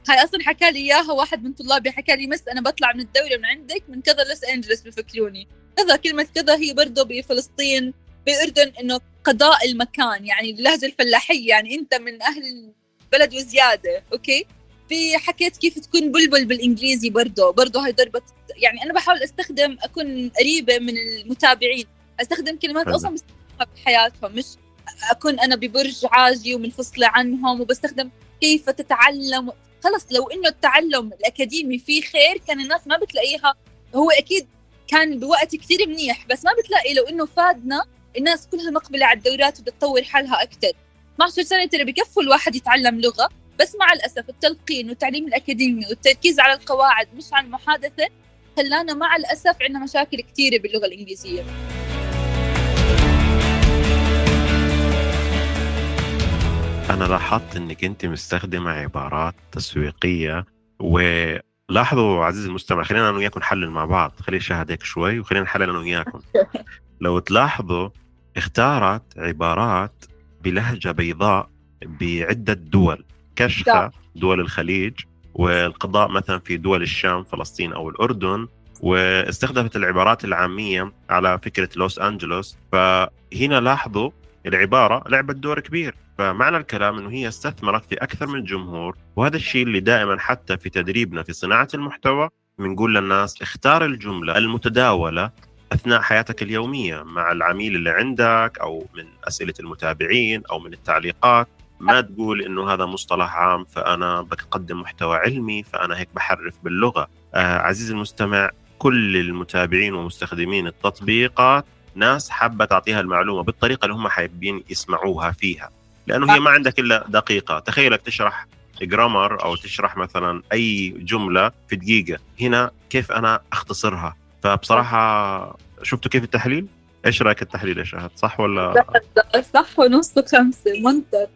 هاي أصلاً حكى لي إياها واحد من طلابي حكى لي مس أنا بطلع من الدورة من عندك من كذا لوس أنجلوس بفكروني كذا كلمة كذا هي برضو بفلسطين بالأردن إنه قضاء المكان يعني اللهجة الفلاحية يعني أنت من أهل البلد وزيادة أوكي في حكيت كيف تكون بلبل بالإنجليزي برضه هاي ضربة يعني أنا بحاول أستخدم أكون قريبة من المتابعين أستخدم كلمات أصلا بستخدمها بحياتهم مش أكون أنا ببرج عاجي ومنفصلة عنهم وبستخدم كيف تتعلم خلص لو إنه التعلم الأكاديمي فيه خير كان الناس ما بتلاقيها هو أكيد كان بوقت كتير منيح بس ما بتلاقي لو إنه فادنا الناس كلها مقبلة على الدورات وبتطور حالها أكتر 12 سنة ترى بكفوا الواحد يتعلم لغة بس مع الأسف التلقين والتعليم الأكاديمي والتركيز على القواعد مش على المحادثة خلانا مع الأسف عندنا مشاكل كتيرة باللغة الإنجليزية أنا لاحظت أنك أنت مستخدمة عبارات تسويقية ولاحظوا عزيزي المستمع خلينا أنا وياكم نحلل مع بعض خلي شهد هيك شوي وخلينا نحلل أنا وياكم لو تلاحظوا اختارت عبارات بلهجة بيضاء بعدة دول كشخة دول الخليج والقضاء مثلا في دول الشام فلسطين أو الأردن، واستخدمت العبارات العامية على فكرة لوس أنجلوس. فهنا لاحظوا العبارة لعبت دور كبير، فمعنى الكلام أنه هي استثمرت في أكثر من جمهور، وهذا الشيء اللي دائما حتى في تدريبنا في صناعة المحتوى بنقول للناس اختار الجملة المتداولة أثناء حياتك اليومية مع العميل اللي عندك أو من أسئلة المتابعين أو من التعليقات. ما تقول إنه هذا مصطلح عام فأنا بقدم محتوى علمي فأنا هيك بحرف باللغة. عزيزي المستمع، كل المتابعين ومستخدمين التطبيقات ناس حابة تعطيها المعلومة بالطريقة اللي هم حابين يسمعوها فيها، لأنه هي ما عندك إلا دقيقة. تخيلك تشرح جرامر أو تشرح مثلا أي جملة في دقيقة، هنا كيف أنا أختصرها؟ فبصراحة شفتوا كيف التحليل؟ إيش رأيك التحليل يا شهد؟ صح ولا؟ صح ونص وخمسة، منطق.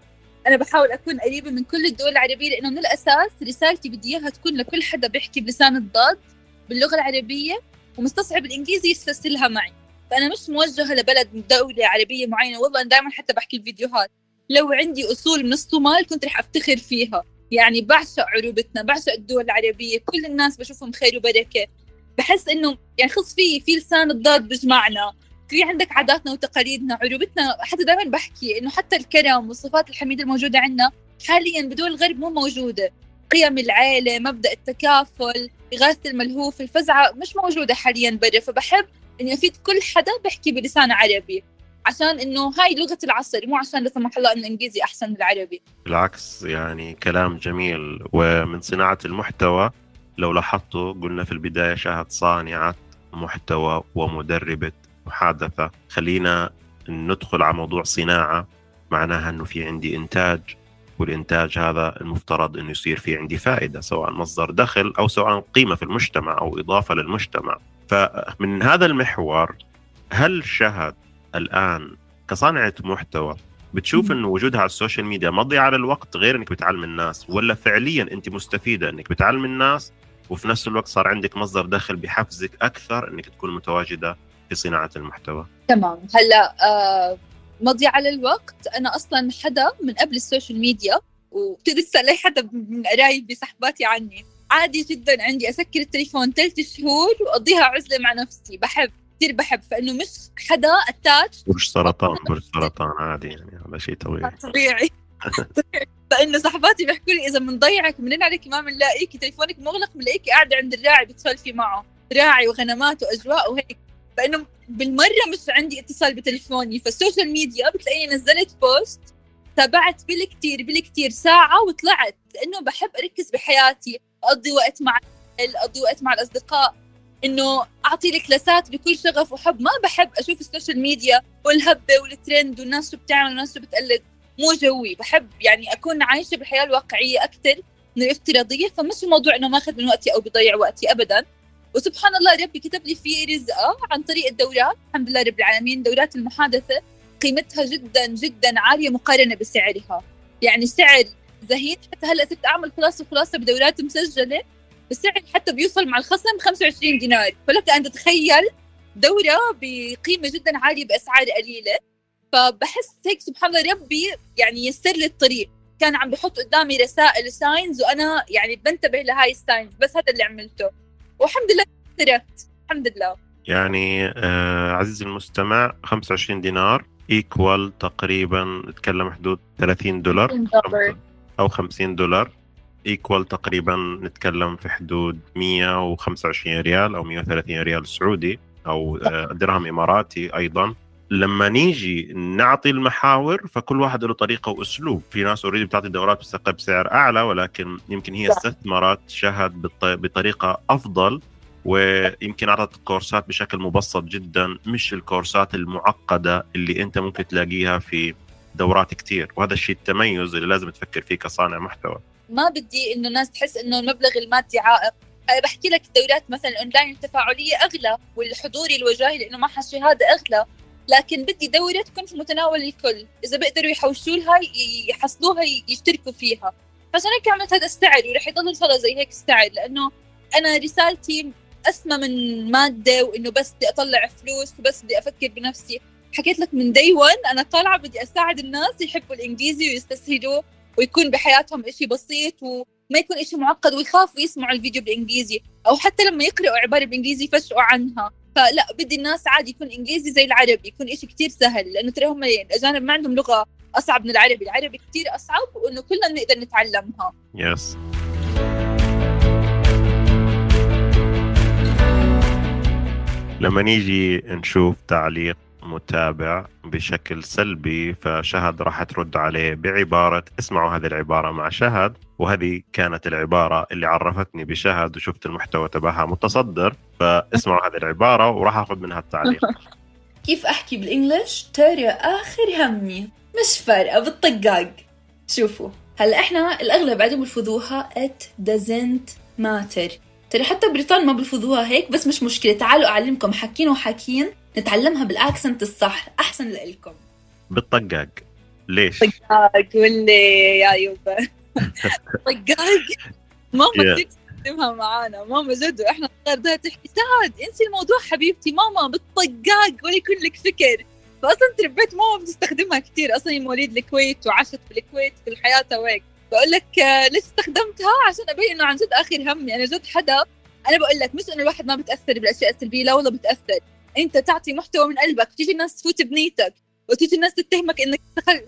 أنا بحاول أكون قريبة من كل الدول العربية، لأنه من الأساس رسالتي بدي إياها تكون لكل حدا بيحكي بلسان الضاد باللغة العربية ومستصعب الإنجليزي يستسهلها معي. فأنا مش موجهة لبلد من دولة عربية معينة. والله أنا دائما حتى بحكي الفيديوهات لو عندي أصول من الصومال كنت رح أفتخر فيها، يعني بعشق عروبتنا، بعشق الدول العربية، كل الناس بشوفهم خير وبركة. بحس إنه يعني خص في لسان الضاد بجمعنا، في عندك عاداتنا وتقاليدنا عروبتنا. حتى دائما بحكي إنه حتى الكرم والصفات الحميدة الموجودة عنا حاليا بدول الغرب مو موجودة. قيم العائلة، مبدأ التكافل، إغاثة الملهوف، الفزعة مش موجودة حاليا برا. فبحب إني أفيد كل حدا بحكي بلسان عربي، عشان إنه هاي لغة العصر، مو عشان لا سمح الله إنه الإنجليزي أحسن من العربي. بالعكس، يعني كلام جميل. ومن صناعة المحتوى لو لاحظتوا قلنا في البداية شهد صانعة محتوى ومدربة محادثة. خلينا ندخل على موضوع صناعة، معناها أنه في عندي إنتاج، والإنتاج هذا المفترض أنه يصير في عندي فائدة، سواء مصدر دخل أو سواء قيمة في المجتمع أو إضافة للمجتمع. فمن هذا المحور، هل شهد الآن كصانعة محتوى بتشوف أنه وجودها على السوشيال ميديا مضيعة للوقت غير أنك بتعلم الناس، ولا فعلياً أنت مستفيدة أنك بتعلم الناس وفي نفس الوقت صار عندك مصدر دخل بحفزك أكثر أنك تكون متواجدة في صناعة المحتوى؟ تمام. هلأ مضيعة للوقت. أنا أصلاً حدا من قبل السوشيال ميديا، وبتقدر تسألي حدا من قرايبي صحباتي عني، عادي جداً عندي أسكر التليفون 3 شهور وأقضيها عزلة مع نفسي. بحب كتير، بحب، فإنه مش حدا أتاتش. برج سرطان عادي، يعني هذا شيء طبيعي. فإنه صحباتي بيحكوا لي إذا منضيعك منين عليك، ما منلاقيكي، تليفونك مغلق، منلاقيكي قاعدة عند الراعي بتسولفي معه، راعي وغنمات وأجواء وهيك. فإنه بالمرة مش عندي اتصال بتليفوني. فالسوشيال ميديا بتلاقيني نزلت بوست، تابعت بالكتير ساعة وطلعت، لأنه بحب أركز بحياتي، أقضي وقت مع الأصدقاء، إنه أعطي لكلاسات بكل شغف وحب. ما بحب أشوف السوشيال ميديا والهبة والترند والناس شو بتعمل والناس شو بتقلد، مو جوي. بحب يعني أكون عايشة بالحياة الواقعية أكثر من الافتراضية. فمش الموضوع إنه ماخذ من وقتي أو بيضيع وقتي أبداً. وسبحان الله ربي كتب لي فيه رزقه عن طريق الدورات، الحمد لله رب العالمين. دورات المحادثة قيمتها جداً جداً عالية مقارنة بسعرها، يعني سعر زهيد. حتى هلأ صرت أعمل خلاصة بدورات مسجلة السعر حتى بيوصل مع الخصم 25 دينار. فلك أن تتخيل دورة بقيمة جدا عالية بأسعار قليلة. فبحس هيك سبحان الله ربي يعني يسر لي الطريق. كان عم بحط قدامي رسائل ساينز وأنا يعني بنتبه لهاي الساينز، بس هذا اللي عملته والحمد لله سرت الحمد لله. يعني عزيزي المستمع 25 دينار ايكوال تقريبا، نتكلم حدود $30 أو $50 ايكوال تقريبا، نتكلم في حدود 125 ريال أو 130 ريال سعودي أو درهم إماراتي. أيضا لما نيجي نعطي المحاور فكل واحد له طريقة وأسلوب. في ناس أريد بتعطي دورات بسعر أعلى، ولكن يمكن هي استثمرت شهد بطريقة أفضل، ويمكن عطت كورسات بشكل مبسط جدا، مش الكورسات المعقدة اللي أنت ممكن تلاقيها في دورات كتير. وهذا الشيء التميز اللي لازم تفكر فيه كصانع محتوى. ما بدي إنه الناس تحس إنه المبلغ المادي عائق. بحكي لك الدورات مثلا الأونلاين التفاعلية أغلى، والحضوري الوجاهي لأنه ما حش هذا أغلى، لكن بدي دورة تكون في متناول الكل. إذا بقدروا يحوشولها يحصلوها يشتركوا فيها. فعشان هيك عملت هذا السعر، ورح يضل الفضل زي هيك السعر، لأنه أنا رسالتي أسمى من مادة وإنه بس بدي أطلع فلوس وبس بدي أفكر بنفسي. حكيت لك من داي ون أنا طالعة بدي أساعد الناس يحبوا الإنجليزي ويستسهلوه ويكون بحياتهم إشي بسيط ما يكون إشي معقد ويخافوا يسمعوا الفيديو بالإنجليزي، أو حتى لما يقرأوا عبارة بالإنجليزي يفشقوا عنها. فلا، بدي الناس عادي يكون إنجليزي زي العربي، يكون إشي كتير سهل، لأنه ترى هم الأجانب ما عندهم لغة أصعب من العربي، العربي كتير أصعب، وإنه كلنا نقدر نتعلمها. Yes. لما نيجي نشوف تعليق متابع بشكل سلبي، فشهد راح ترد عليه بعبارة، اسمعوا هذه العبارة مع شهد، وهذه كانت العبارة اللي عرفتني بشهد وشفت المحتوى تبعها متصدر، فاسمعوا هذه العبارة وراح أخذ منها التعليق. كيف أحكي بالإنجليش؟ تاري آخر همي، مش فارقة بالطقاق. شوفوا هلأ إحنا الأغلب عدم الفضوحة it doesn't matter، ترى حتى بريطان ما بالفضوها هيك، بس مش مشكلة، تعالوا أعلمكم حكين وحكين نتعلمها بالأكسنت الصح أحسن لإلكم. بالطقاق ليش؟ طقاق واللي يا يوبا طقاق ماما yeah. تكتبها معانا ماما جد، وإحنا صغار بدها تحكي سعد انسي الموضوع حبيبتي ماما بالطقاق ولا يكون لك فكر. فأصلا تربيت ماما بتستخدمها كتير، أصلا هي مواليد الكويت وعاشت بالكويت كل حياتها وهيك. بقول لك ليش استخدمتها؟ عشان ابين انه عن جد اخر همي انا جد حدا. انا بقول لك مش انه الواحد ما بتاثر بالاشياء السلبيه، لا والله بتاثر، انت تعطي محتوى من قلبك، تيجي الناس تفوت بنيتك، وتيجي الناس تتهمك انك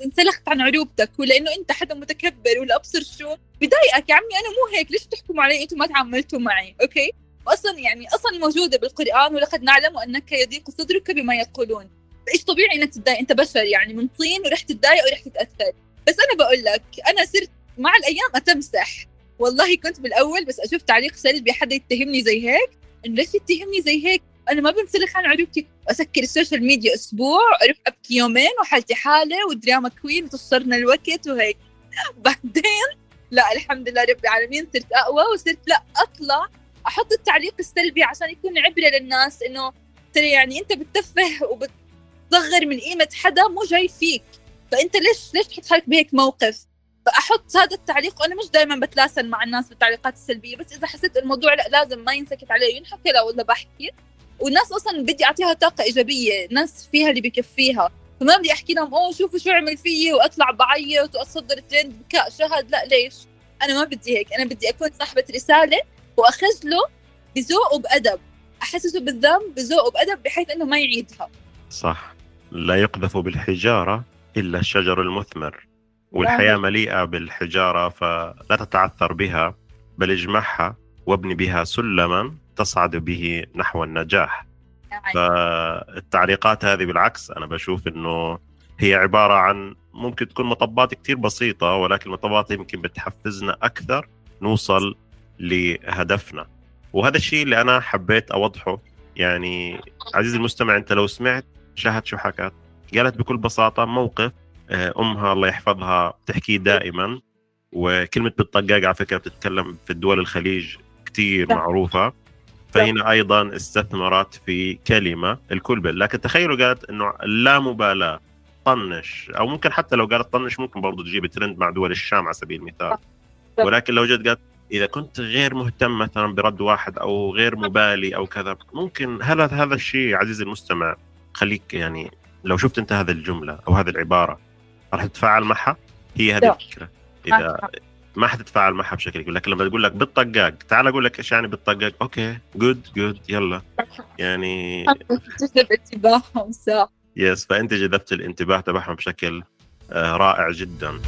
انسلخت عن عروبتك، ولا انه انت حدا متكبر، ولا ابصر شو بضايقك يا عمي انا مو هيك، ليش بتحكموا علي انتم ما تعاملتوا معي؟ اوكي، واصلا يعني اصلا موجوده بالقران، ولقد نعلم انك يضيق صدرك بما يقولون. ايش طبيعي انك تتضايق، انت بشر يعني من طين، ورح تتضايق ورح تتاثر. بس انا بقول لك انا صرت مع الأيام أتمسح، والله كنت بالأول بس أشوف تعليق سلبي حدا يتهمني زي هيك، إن ليش يتهمني زي هيك، أنا ما بنسلخ عن عروبتي، أسكر السوشيال ميديا أسبوع، أروح أبكي يومين وحالتي حالة ودراما كوين وتصرنا الوقت وهيك. بعدين لا الحمد لله رب العالمين صرت أقوى، وصرت لا أطلع أحط التعليق السلبي عشان يكون عبرة للناس، إنه ترى يعني أنت بتتفه وبتصغر من قيمة حدا مو جاي فيك، فأنت ليش تحط حالك بهيك موقف؟ فأحط هذا التعليق، وأنا مش دائما بتلاسل مع الناس بالتعليقات السلبية، بس إذا حسيت الموضوع لا لازم ما ينسكت عليه ينحكي له ولا بحكي، والناس أصلا بدي أعطيها طاقة إيجابية، ناس فيها اللي بكفيها، فما بدي أحكي لهم أوه شوفوا شو عمل فيي وأطلع بعيط وأتصدر ترند بكاء شهد، لا ليش، أنا ما بدي هيك، أنا بدي أكون صاحبة رسالة وأخجله بذوق وبأدب، أحسسه بالذنب بذوق وبأدب بحيث أنه ما يعيدها. صح، لا يقذف بالحجارة إلا الشجر المثمر، والحياة مليئة بالحجارة فلا تتعثر بها بل اجمعها وابني بها سلما تصعد به نحو النجاح. فالتعليقات هذه بالعكس أنا بشوف أنه هي عبارة عن ممكن تكون مطبات كتير بسيطة، ولكن المطبات يمكن بتحفزنا أكثر نوصل لهدفنا، وهذا الشيء اللي أنا حبيت أوضحه. يعني عزيزي المستمع أنت لو سمعت شهد شو حكت، قالت بكل بساطة موقف أمها الله يحفظها بتحكيه دائما، وكلمة بالطقاق على فكرة بتتكلم في الدول الخليج كتير معروفة، فهنا أيضا استثمرت في كلمة الكلبل. لكن تخيلوا قالت أنه لا مبالاة طنش، أو ممكن حتى لو قالت طنش ممكن برضو تجيب ترند مع دول الشام على سبيل المثال، ولكن لو جد قالت إذا كنت غير مهتم مثلا برد واحد أو غير مبالي أو كذا ممكن. هذا الشيء عزيزي المستمع خليك يعني لو شفت أنت هذه الجملة أو هذه العبارة راح تتفاعل معها، هي هذه الفكرة. إذا ما حتتفاعل معها بشكل كبير، لكن لما تقول لك بالطقاق تعال أقول لك إيش يعني بالطقاق، أوكي جود يلا يعني تجذب انتباههم صح. يس، فأنت جذبت الانتباه تبعهم بشكل رائع جدا.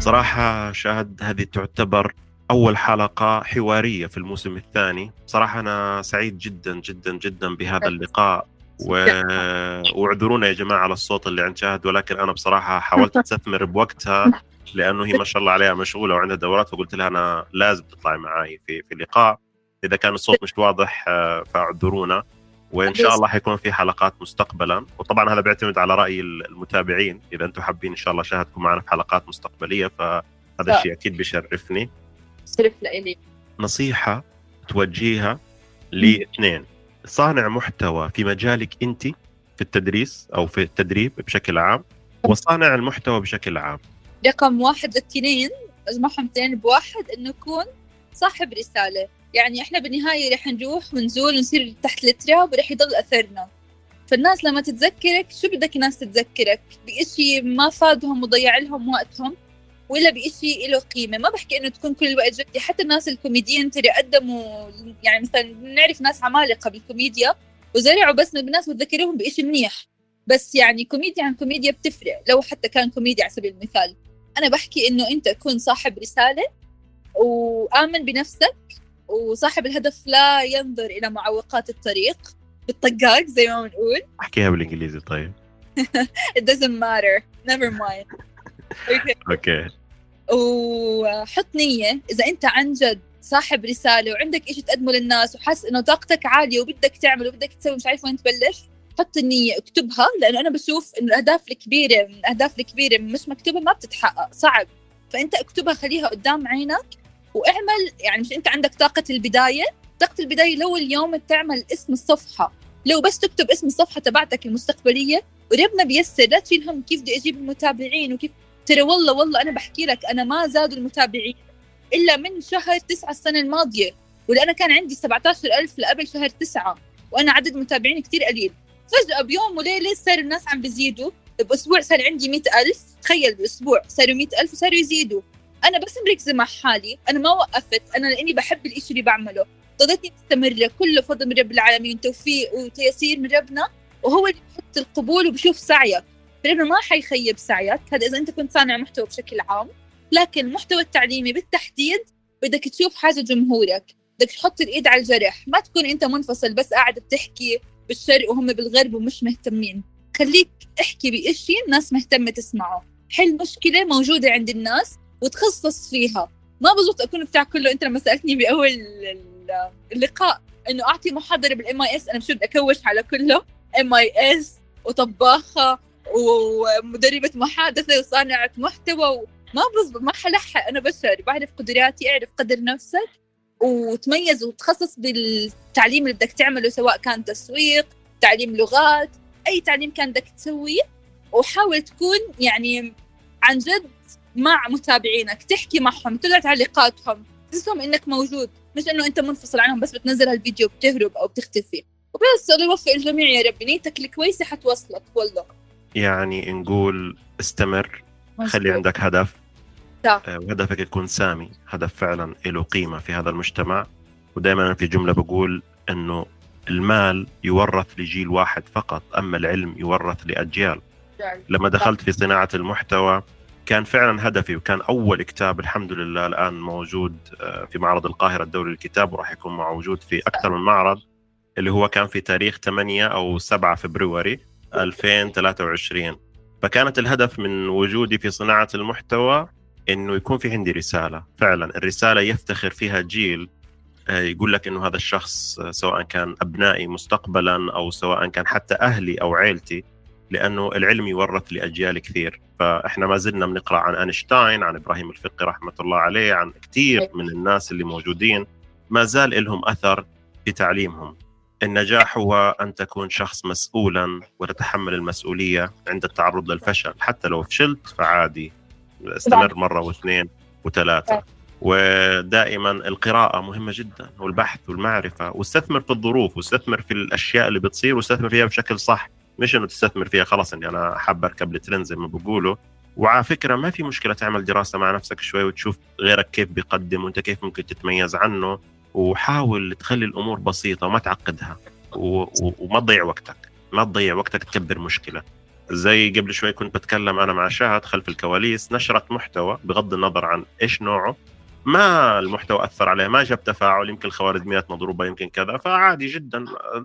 صراحة شاهد هذه تعتبر أول حلقة حوارية في الموسم الثاني، صراحة أنا سعيد جدا جدا جدا بهذا اللقاء، واعذرونا يا جماعة على الصوت اللي عند شاهد، ولكن أنا بصراحة حاولت أستثمر بوقتها لأنه هي ما شاء الله عليها مشغولة وعندها دورات، فقلت لها أنا لازم تطلعي معاي في اللقاء، إذا كان الصوت مش واضح فاعذرونا، وإن شاء الله حيكون في حلقات مستقبلا، وطبعا هذا بيعتمد على رأي المتابعين، إذا أنتم حابين إن شاء الله شاهد تكون معنا في حلقات مستقبلية فهذا الشيء أكيد بيشرفني. نصيحة توجهيها لاثنين، صانع محتوى في مجالك أنت في التدريس أو في التدريب بشكل عام، وصانع المحتوى بشكل عام. رقم واحد للتنين أجمعهم تنين بواحد، إنه يكون صاحب رسالة، يعني إحنا بالنهاية رح نروح ونزول ونصير تحت التراب ورح يضل أثرنا، فالناس لما تتذكرك شو بدك الناس تتذكرك بإشي ما فادهم وضيع لهم وقتهم ولا بإشي له قيمة. ما بحكي إنه تكون كل الوقت جدي، حتى الناس الكوميديين ترى قدموا يعني مثلا نعرف ناس عمالقة بالكوميديا وزرعوا بسمة بالناس وتذكرهم بإشي منيح، بس يعني كوميديا عن كوميديا بتفرق. لو حتى كان كوميديا على سبيل المثال، أنا بحكي إنه أنت تكون صاحب رسالة وآمن بنفسك وصاحب الهدف لا ينظر إلى معوقات الطريق بالطقاق زي ما بنقول. أحكيها بالإنجليزي طيب. It doesn't matter never mind. أوكي. وحط نية، إذا أنت عن جد صاحب رسالة وعندك إشي تقدمه للناس وحاس إنه طاقتك عالية وبدك تعمل وبدك تسوي مش عارف وين تبلش، حط النية اكتبها، لأنه أنا بشوف إنه الأهداف الكبيرة مش مكتوبة ما بتتحقق، صعب. فأنت اكتبها، خليها قدام عينك واعمل. يعني مش أنت عندك طاقة البداية لو اليوم تعمل اسم الصفحة، لو بس تكتب اسم الصفحة تبعتك المستقبلية وربنا بيسر، لا تشيل هم كيف بدي أجيب المتابعين وكيف. ترى والله أنا بحكي لك أنا ما زادوا المتابعين إلا من شهر 9 السنة الماضية، ولأنا كان عندي 17,000 لقبل شهر 9 وأنا عدد متابعين كتير قليل. فجأة بيوم وليلة صار الناس عم بيزيدوا، بأسبوع صار عندي 100,000، تخيل بأسبوع صاروا 100,000 وصاروا يزيدوا. أنا بس مركزة مع حالي، أنا ما وقفت، أنا لأني بحب الإشي اللي بعمله، ضدتني مستمرة، كله فضل من رب العالمين، توفيق وتيسير من ربنا، وهو اللي بحط القبول وبشوف سعيك. ربنا ما حيخيب سعيك، هذا إذا أنت كنت صانع محتوى بشكل عام، لكن المحتوى التعليمي بالتحديد بدك تشوف حاجة جمهورك، بدك تحط الإيد على الجرح، ما تكون أنت منفصل بس قاعد بتحكي بالشرق وهم بالغرب ومش مهتمين. خليك احكي بإشي الناس مهتمة تسمعه، حل مشكلة موجودة عند الناس وتخصص فيها. ما بزبط أكون بتاع كله. أنت لما سألتني بأول اللقاء إنه أعطي محاضرة بالMIS، أنا مش بدي أكوش على كله، MIS وطباخة ومدربة محادثة وصانعة محتوى، ما بزبط، ما حلحق. أنا بشر، بعرف قدراتي، أعرف قدر نفسك وتميز وتخصص بالتعليم اللي بدك تعمله، سواء كان تسويق، تعليم لغات، أي تعليم كان بدك تسويه. وحاول تكون يعني عن جد مع متابعينك، تحكي معهم، تقرأ تعليقاتهم، تحسسهم إنك موجود، مش إنه أنت منفصل عنهم بس بتنزل هالفيديو بتهرب أو بتختفي وبس. الله يوفق الجميع يا رب، نيتك الكويسة حتوصلك والله. يعني نقول استمر، خلي عندك هدف، وهدفك يكون سامي، هدف فعلا له قيمة في هذا المجتمع. ودائما أنا في جملة بقول إنه المال يورث لجيل واحد فقط، أما العلم يورث لأجيال. لما دخلت في صناعة المحتوى كان فعلا هدفي، وكان أول كتاب الحمد لله الآن موجود في معرض القاهرة الدولي للكتاب، وراح يكون موجود في أكثر من معرض، اللي هو كان في تاريخ 8 أو 7 فبراير 2023. فكانت الهدف من وجودي في صناعة المحتوى إنه يكون في عندي رسالة، فعلا الرسالة يفتخر فيها جيل، يقول لك إنه هذا الشخص سواء كان أبنائي مستقبلا أو سواء كان حتى أهلي أو عائلتي، لأنه العلم يورث لأجيال كثير. فإحنا ما زلنا بنقرأ عن اينشتاين، عن إبراهيم الفقي رحمة الله عليه، عن كثير من الناس اللي موجودين ما زال لهم أثر في تعليمهم. النجاح هو أن تكون شخص مسؤولا وتتحمل المسؤولية عند التعرض للفشل، حتى لو فشلت فعادي، استمر مرة واثنين وثلاثة. ودائما القراءة مهمة جدا، والبحث والمعرفة، واستثمر في الظروف، واستثمر في الأشياء اللي بتصير، واستثمر فيها بشكل صح، مش إنه تستثمر فيها خلاص إني أنا حاب أركب الترند زي ما بقوله. وعلى فكرة ما في مشكلة تعمل دراسة مع نفسك شوي وتشوف غيرك كيف بيقدم وأنت كيف ممكن تتميز عنه، وحاول تخلي الأمور بسيطة وما تعقدها وما تضيع وقتك، ما تضيع وقتك تكبر مشكلة. زي قبل شوي كنت بتكلم أنا مع شهد خلف الكواليس، نشرت محتوى بغض النظر عن إيش نوعه، ما المحتوى أثر عليه، ما جاب تفاعل، يمكن خوارزميات مضروبة، يمكن كذا، فعادي جدا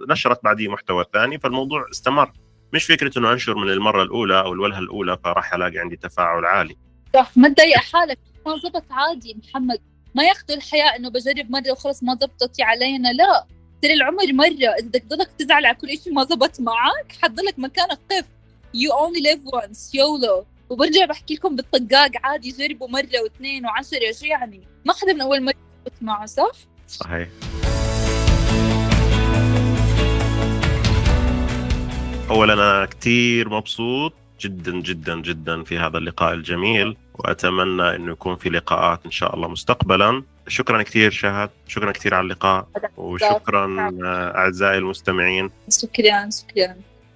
نشرت بعديه محتوى ثاني، فالموضوع استمر. مش فكرة أنه أنشر من المرة الأولى أو الولهة الأولى فراح ألاقي عندي تفاعل عالي. صح، ما تضيق حالك، ما زبط عادي محمد، ما ياخذ الحياة إنه بجرب مرة وخلص ما زبطت علينا، لا، ترى العمر مرة، إذا بدك تضلك تزعل على كل إشي ما زبط معك حضلك مكانك قف. You only live once YOLO. وبرجع بحكي لكم بالطقاق عادي، جربوا مرة واثنين و10، شو يعني ما حدا من أول مرة زبط معه، صح؟ صحيح. أولا أنا كتير مبسوط جدا جدا جدا في هذا اللقاء الجميل، وأتمنى أنه يكون في لقاءات إن شاء الله مستقبلا. شكرا كثير شهد، شكرا كثير على اللقاء، وشكرا أعزائي المستمعين. شكرا.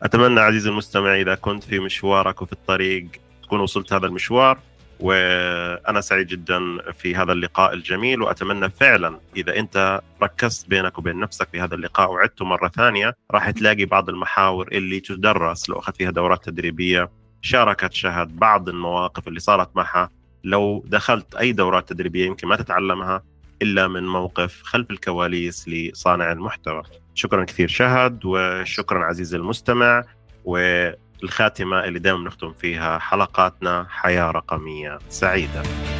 أتمنى عزيزي المستمع إذا كنت في مشوارك وفي الطريق تكون وصلت هذا المشوار، وأنا سعيد جدا في هذا اللقاء الجميل، وأتمنى فعلا إذا أنت ركزت بينك وبين نفسك في هذا اللقاء وعدته مرة ثانية راح تلاقي بعض المحاور اللي تدرس لو أخذت فيها دورات تدريبية. شاركت شهد بعض المواقف اللي صارت معها، لو دخلت أي دورات تدريبية يمكن ما تتعلمها إلا من موقف خلف الكواليس لصانع المحتوى. شكرا كثير شهد، وشكرا عزيزي المستمع، والخاتمة اللي دائما نختم فيها حلقاتنا حياة رقمية سعيدة.